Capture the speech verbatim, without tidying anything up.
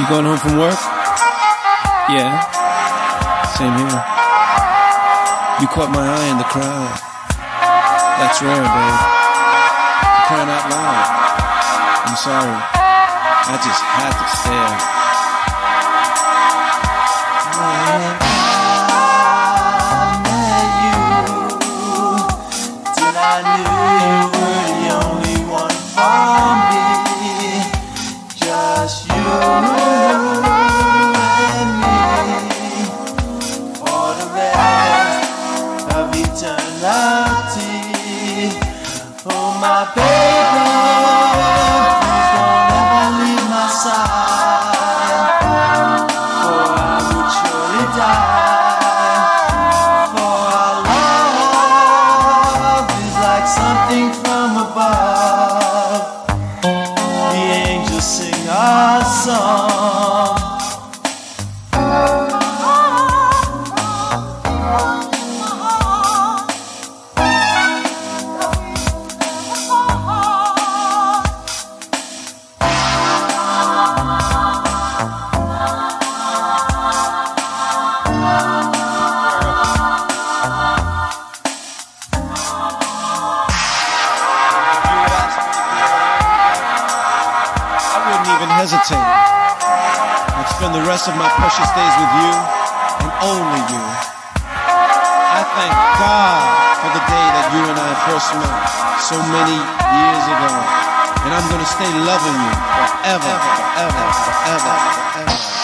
You going home from work? Yeah. Same here. You caught my eye in the crowd. That's rare, babe. Crying out loud. I'm sorry. I just had to stare. Oh my baby, please don't ever leave my side, for I would surely die. For our love is like something from above. The angels sing our song. Hesitate. I'd spend the rest of my precious days with you and only you. I thank God for the day that you and I first met so many years ago. And I'm going to stay loving you forever, forever, forever, forever.